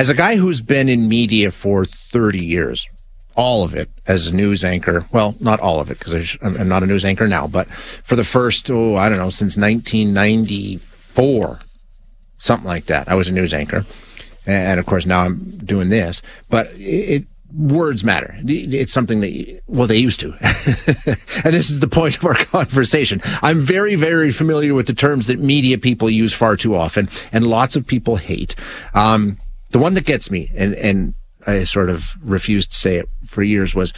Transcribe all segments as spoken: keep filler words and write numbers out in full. As a guy who's been in media for thirty years, all of it as a news anchor, well, not all of it, because I'm not a news anchor now, but for the first, oh, I don't know, since nineteen ninety-four, something like that, I was a news anchor. And, of course, now I'm doing this. But it, words matter. It's something that, well, they used to. And this is the point of our conversation. I'm very, very familiar with the terms that media people use far too often, and lots of people hate. Um, the one that gets me, and, and I sort of refused to say it for years, was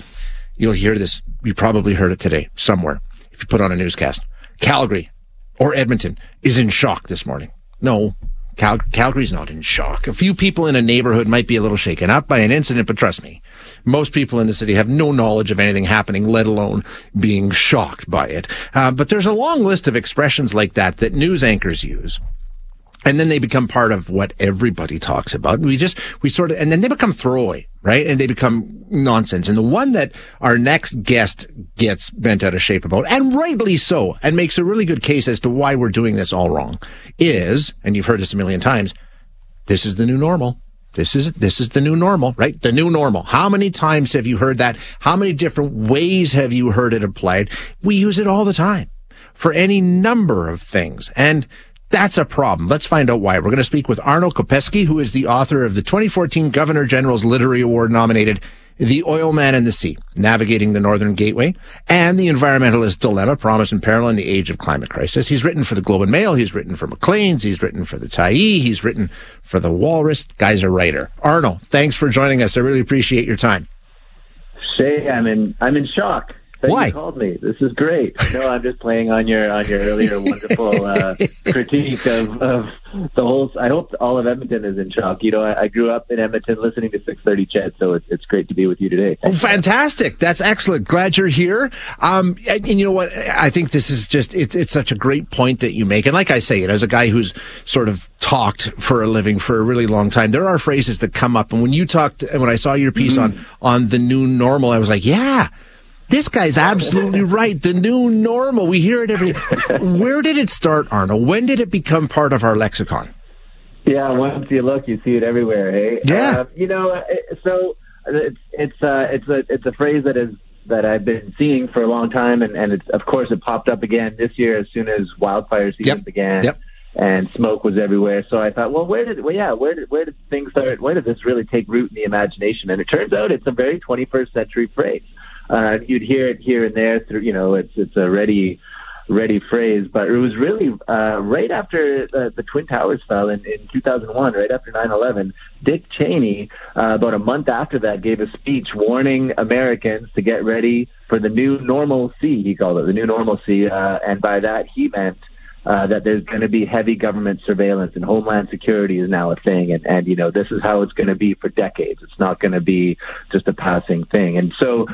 you'll hear this. You probably heard it today somewhere if you put on a newscast. Calgary or Edmonton is in shock this morning. No. Cal- Calgary's not in shock. A few people in a neighborhood might be a little shaken up by an incident, but trust me, most people in the city have no knowledge of anything happening, let alone being shocked by it. Uh, but there's a long list of expressions like that that news anchors use. And then they become part of what everybody talks about. We just, we sort of, and then they become throwaway, right? And they become nonsense. And the one that our next guest gets bent out of shape about, and rightly so, and makes a really good case as to why we're doing this all wrong, is, and you've heard this a million times, this is the new normal. This is, this is the new normal, right? The new normal. How many times have you heard that? How many different ways have you heard it applied? We use it all the time for any number of things. And that's a problem. Let's find out why. We're going to speak with Arno Kopecky, who is the author of the twenty fourteen Governor General's Literary Award nominated The Oil Man and the Sea: Navigating the Northern Gateway, and The Environmentalist Dilemma: Promise and Peril in the Age of Climate Crisis. He's written for the Globe and Mail. He's written for McLean's. He's written for the Tyee. He's written for The Walrus. The guy's a writer. Arno, thanks for joining us. I really appreciate your time. Shay, I'm in, I'm in shock. Why? You called me. This is great. No, I'm just playing on your on your earlier wonderful uh, critique of, of the whole. I hope all of Edmonton is in shock. You know, I, I grew up in Edmonton listening to six thirty CHED, so it's it's great to be with you today. Oh, fantastic! That's excellent. Glad you're here. Um, and, and you know what? I think this is just it's it's such a great point that you make. And like I say, you know, as a guy who's sort of talked for a living for a really long time, there are phrases that come up. And when you talked, when I saw your piece mm-hmm. on on the new normal, I was like, yeah. This guy's absolutely right. The new normal. We hear it every day. Where did it start, Arno? When did it become part of our lexicon? Yeah, once you look, you see it everywhere, hey? Yeah. Uh, you know, so it's it's uh, it's a it's a phrase that is that I've been seeing for a long time, and, and it's, of course it popped up again this year as soon as wildfire season yep. began. Yep. And smoke was everywhere. So I thought, well, where did, well, yeah, where did, where did things start? Where did this really take root in the imagination? And it turns out it's a very twenty-first century phrase. Uh, you'd hear it here and there through, you know, it's, it's a ready, ready phrase, but it was really, uh, right after uh, the Twin Towers fell in, in two thousand one, right after nine eleven, Dick Cheney, uh, about a month after that, gave a speech warning Americans to get ready for the new normalcy. He called it the new normalcy. Uh, and by that, he meant, Uh, that there's going to be heavy government surveillance, and Homeland Security is now a thing. And, and you know, this is how it's going to be for decades. It's not going to be just a passing thing. And so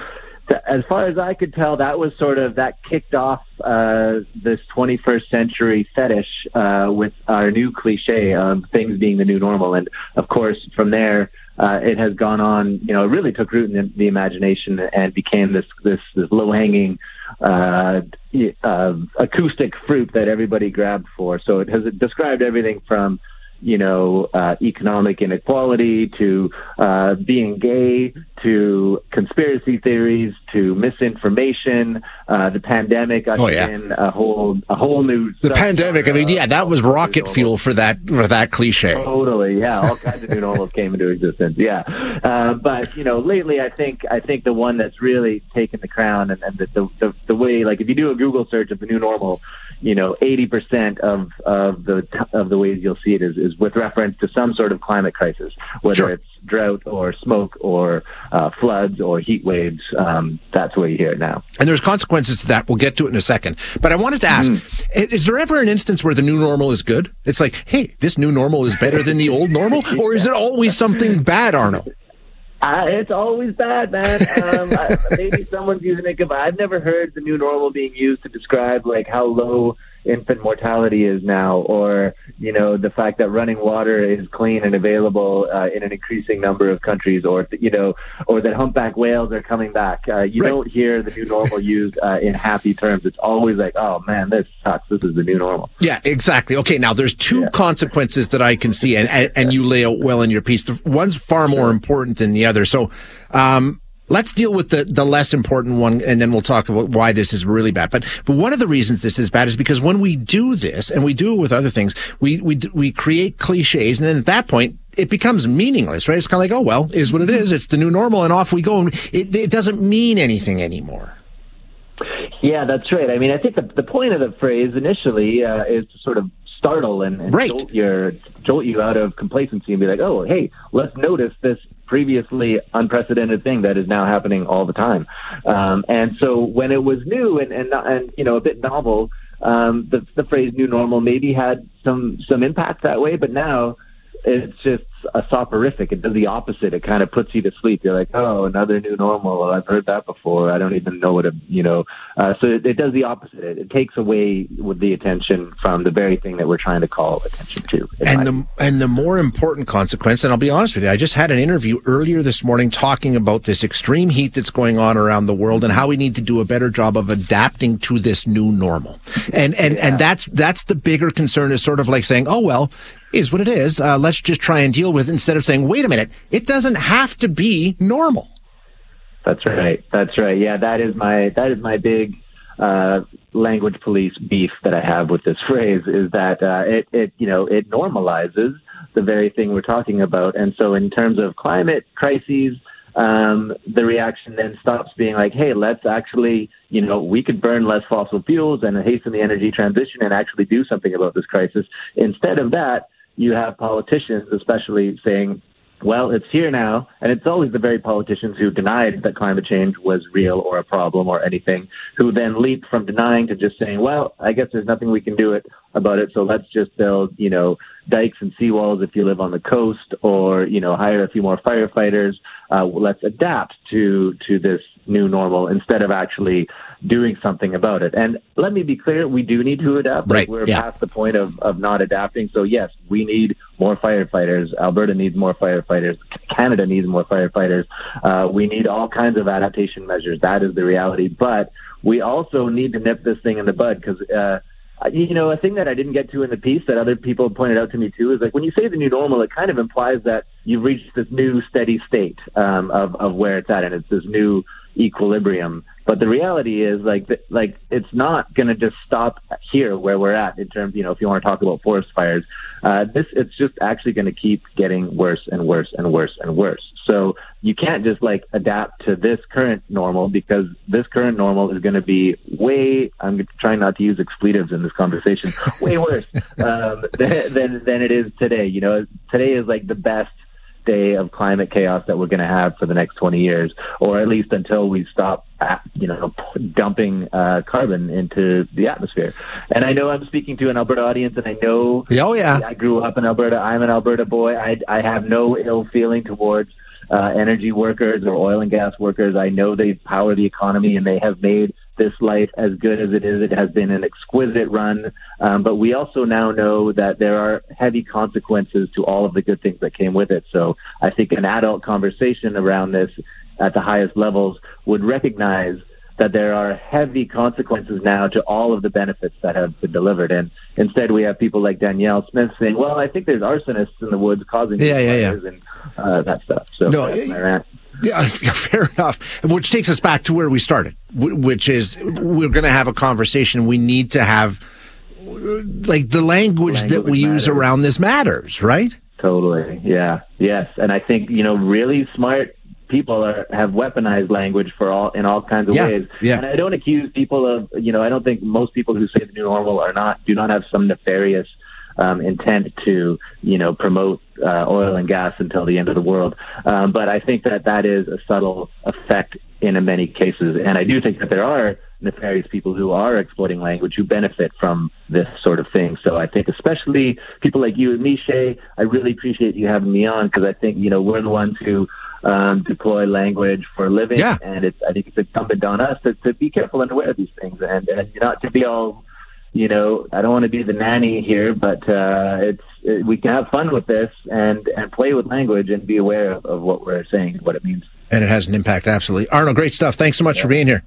th- as far as I could tell, that was sort of that kicked off uh, this twenty-first century fetish uh, with our new cliche of things being the new normal. And, of course, from there, uh, it has gone on. You know, it really took root in the, the imagination and became this, this, this low-hanging Uh, uh, acoustic fruit that everybody grabbed for. So it has described everything from, you know, uh, economic inequality to uh, being gay to conspiracy theories to misinformation. Uh, the pandemic, I oh, yeah. in a whole a whole new the pandemic. Of, I mean, yeah, that was rocket normal. fuel for that for that cliche. Totally, yeah, all kinds of new normals came into existence. Yeah, uh, but you know, lately, I think I think the one that's really taken the crown, and, and the, the, the the way, like, if you do a Google search of the new normal, you know, eighty percent of, of the of the ways you'll see it is, is with reference to some sort of climate crisis, whether sure. it's drought or smoke or uh, floods or heat waves. Um, that's what you hear now. And there's consequences to that. We'll get to it in a second. But I wanted to ask, mm. is there ever an instance where the new normal is good? It's like, hey, this new normal is better than the old normal? Or is it always something bad, Arno? Uh, it's always bad, man. Um, maybe someone's using it. I've never heard the new normal being used to describe, like, how low infant mortality is now, or, you know, the fact that running water is clean and available uh, in an increasing number of countries, or, you know, or that humpback whales are coming back. Uh, you right. don't hear the new normal used uh, in happy terms. It's always like, oh, man, this sucks. This is the new normal. Yeah, exactly. Okay, now there's two yeah. consequences that I can see, and, and, and you lay out well in your piece. The one's far more important than the other. So, um, let's deal with the, the less important one, and then we'll talk about why this is really bad. But, but one of the reasons this is bad is because when we do this, and we do it with other things, we, we, we create cliches, and then at that point, it becomes meaningless, right? It's kind of like, oh, well, is what it is. It's the new normal, and off we go. And it, it doesn't mean anything anymore. Yeah, that's right. I mean, I think the, the point of the phrase initially uh, is to sort of startle and, and right. jolt your, jolt you out of complacency and be like, oh, hey, let's notice this previously unprecedented thing that is now happening all the time. Um, and so when it was new and, and, and you know, a bit novel, um, the, the phrase new normal maybe had some, some impact that way, but now it's just a soporific. It does the opposite. It kind of puts you to sleep. You're like, oh, another new normal. I've heard that before. I don't even know what it, you know. Uh, so it, it does the opposite. It, it takes away with the attention from the very thing that we're trying to call attention to. And the, and the more important consequence, and I'll be honest with you, I just had an interview earlier this morning talking about this extreme heat that's going on around the world and how we need to do a better job of adapting to this new normal. And, and, yeah. and that's, that's the bigger concern, is sort of like saying, oh, well, is what it is. Uh, let's just try and deal with, instead of saying, wait a minute, it doesn't have to be normal. That's right. That's right. Yeah, that is my that is my big uh, language police beef that I have with this phrase, is that uh, it, it you know it normalizes the very thing we're talking about. And so in terms of climate crises, um, the reaction then stops being like, hey, let's actually, you know, we could burn less fossil fuels and hasten the energy transition and actually do something about this crisis. Instead of that, you have politicians especially saying, well, it's here now, and it's always the very politicians who denied that climate change was real or a problem or anything, who then leap from denying to just saying, well, I guess there's nothing we can do it about it, so let's just build, you know, dikes and seawalls if you live on the coast, or, you know, hire a few more firefighters. Uh, let's adapt to, to this new normal instead of actually doing something about it. And let me be clear, we do need to adapt. Right. Like we're yeah. past the point of, of not adapting. So, yes, we need more firefighters. Alberta needs more firefighters. Canada needs more firefighters. Uh, we need all kinds of adaptation measures. That is the reality. But we also need to nip this thing in the bud, because uh, you know, a thing that I didn't get to in the piece that other people pointed out to me too is, like, when you say the new normal, it kind of implies that you've reached this new steady state um, of, of where it's at, and it's this new equilibrium. But the reality is, like, th- like it's not going to just stop here where we're at in terms, you know, if you want to talk about forest fires, uh, this it's just actually going to keep getting worse and worse and worse and worse. So you can't just, like, adapt to this current normal, because this current normal is going to be way, I'm trying not to use expletives in this conversation, way worse um, than, than it is today. You know, today is like the best day of climate chaos that we're going to have for the next twenty years, or at least until we stop, you know, dumping uh, carbon into the atmosphere. And I know I'm speaking to an Alberta audience, and I know oh, yeah. I grew up in Alberta. I'm an Alberta boy. I, I have no ill feeling towards uh, energy workers or oil and gas workers. I know they power the economy, and they have made this life as good as it is. It has been an exquisite run. Um, but we also now know that there are heavy consequences to all of the good things that came with it. So I think an adult conversation around this at the highest levels would recognize that there are heavy consequences now to all of the benefits that have been delivered. And instead we have people like Danielle Smith saying, well, I think there's arsonists in the woods causing yeah, yeah, yeah. and uh, that stuff. So no, that's my rant. Yeah, fair enough. Which takes us back to where we started, which is we're going to have a conversation. We need to have, like, the language, language that we matters. use around this matters, right? Totally. Yeah. Yes. And I think, you know, really smart people are, have weaponized language for all in all kinds of yeah, ways. Yeah. And I don't accuse people of, you know, I don't think most people who say the new normal are not, do not have some nefarious Um, intent to, you know, promote uh, oil and gas until the end of the world. Um, but I think that that is a subtle effect in many cases. And I do think that there are nefarious people who are exploiting language who benefit from this sort of thing. So I think especially people like you and me, Shay, I really appreciate you having me on, because I think, you know, we're the ones who um, deploy language for a living. Yeah. And it's, I think it's incumbent on us to, to be careful and aware of these things, and, and not to be all you know, I don't want to be the nanny here, but uh, it's it, we can have fun with this and, and play with language and be aware of, of what we're saying, what it means. And it has an impact, absolutely. Arno, great stuff. Thanks so much yeah. for being here.